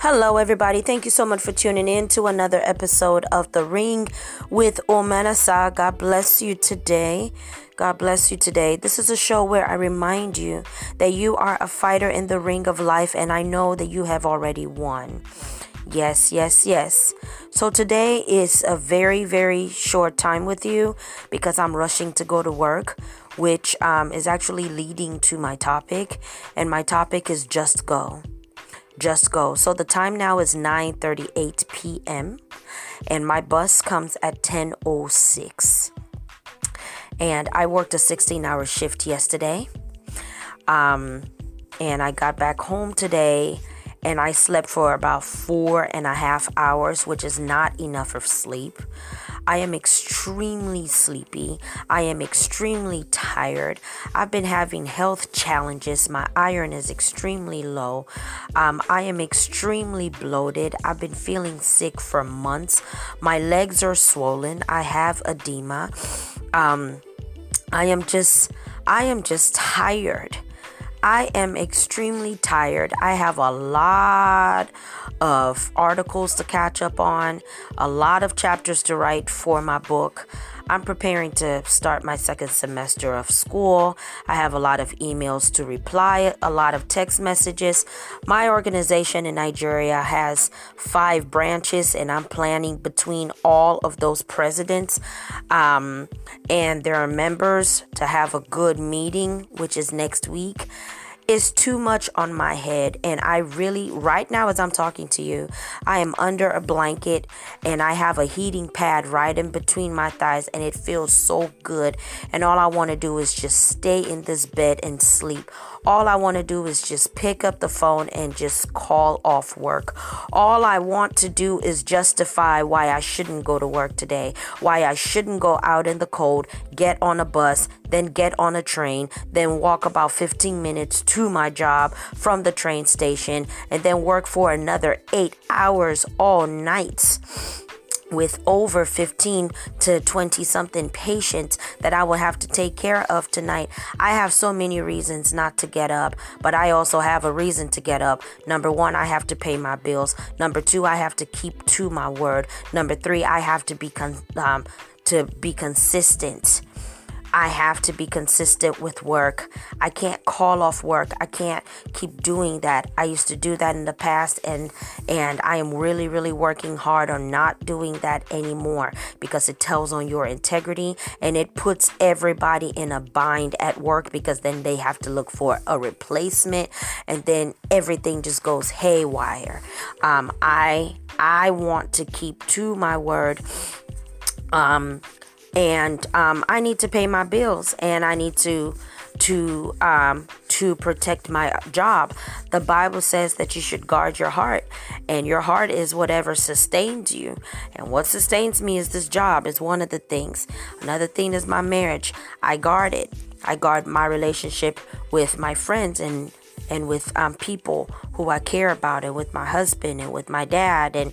Hello everybody, thank you so much for tuning in to another episode of The Ring with Omenesa. God bless you today. God bless you today. This is a show where I remind you that you are a fighter in the ring of life, and I know that you have already won. Yes, yes, yes. So today is a very, very short time with you because I'm rushing to go to work, which is actually leading to my topic, and my topic is just go. Just go. So the time now is 9:38 p.m. and my bus comes at 10:06. And I worked a 16-hour shift yesterday. And I got back home today and I slept for about 4.5 hours, which is not enough of sleep. I am extremely sleepy. I am extremely tired. I've been having health challenges. My iron is extremely low. I am extremely bloated. I've been feeling sick for months. My legs are swollen. I have edema. I am just tired. I am extremely tired. I have a lot of articles to catch up on, a lot of chapters to write for my book. I'm preparing to start my second semester of school. I have a lot of emails to reply, a lot of text messages. My organization in Nigeria has 5 branches, and I'm planning between all of those presidents and their members to have a good meeting, which is next week. It's too much on my head, and I really, right now as I'm talking to you, I am under a blanket and I have a heating pad right in between my thighs, and it feels so good, and all I want to do is just stay in this bed and sleep. All I want to do is just pick up the phone and just call off work. All I want to do is justify why I shouldn't go to work today, why I shouldn't go out in the cold, get on a bus, then get on a train, then walk about 15 minutes to my job from the train station, and then work for another 8 hours all night with over 15 to 20 something patients that I will have to take care of tonight. I have so many reasons not to get up, but I also have a reason to get up. Number one, I have to pay my bills. Number two, I have to keep to my word. Number three, I have to be consistent. I have to be consistent with work. I can't call off work. I can't keep doing that. I used to do that in the past, and I am really, really working hard on not doing that anymore, because it tells on your integrity and it puts everybody in a bind at work, because then they have to look for a replacement and then everything just goes haywire. I want to keep to my word. And I need to pay my bills, and I need to protect my job. The Bible says that you should guard your heart, and your heart is whatever sustains you. And what sustains me is this job, is one of the things. Another thing is my marriage. I guard it. I guard my relationship with my friends and with people who I care about, and with my husband and with my dad, and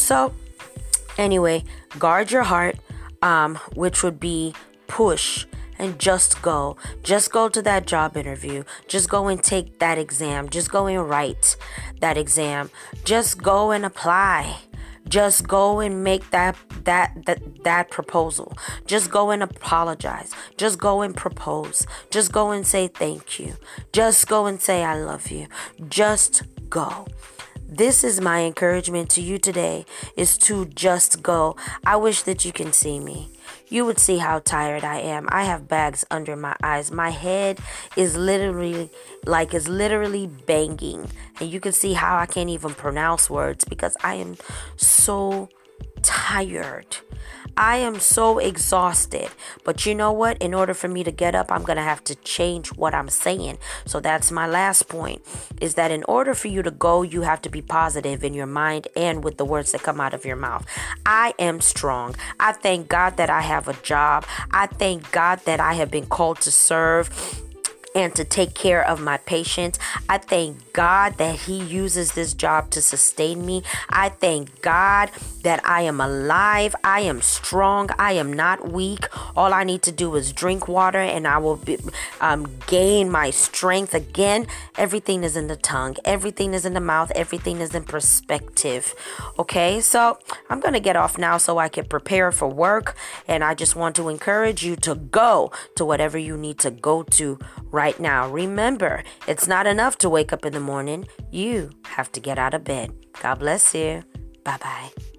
so anyway, guard your heart. Which would be push and just go. Just go to that job interview. Just go and take that exam. Just go and write that exam. Just go and apply. Just go and make that proposal. Just go and apologize. Just go and propose. Just go and say thank you. Just go and say I love you. Just go. This is my encouragement to you today, is to just go. I wish that you can see me. You would see how tired I am. I have bags under my eyes. My head is literally banging. And you can see how I can't even pronounce words because I am so tired. I am so exhausted, but you know what? In order for me to get up, I'm going to have to change what I'm saying. So that's my last point, is that in order for you to go, you have to be positive in your mind and with the words that come out of your mouth. I am strong. I thank God that I have a job. I thank God that I have been called to serve and to take care of my patients. I thank God that He uses this job to sustain me. I thank God that I am alive. I am strong. I am not weak. All I need to do is drink water and I will gain my strength again. Everything is in the tongue. Everything is in the mouth. Everything is in perspective. Okay, so I'm going to get off now so I can prepare for work. And I just want to encourage you to go to whatever you need to go to right now. Remember, it's not enough to wake up in the morning. You have to get out of bed. God bless you. Bye-bye.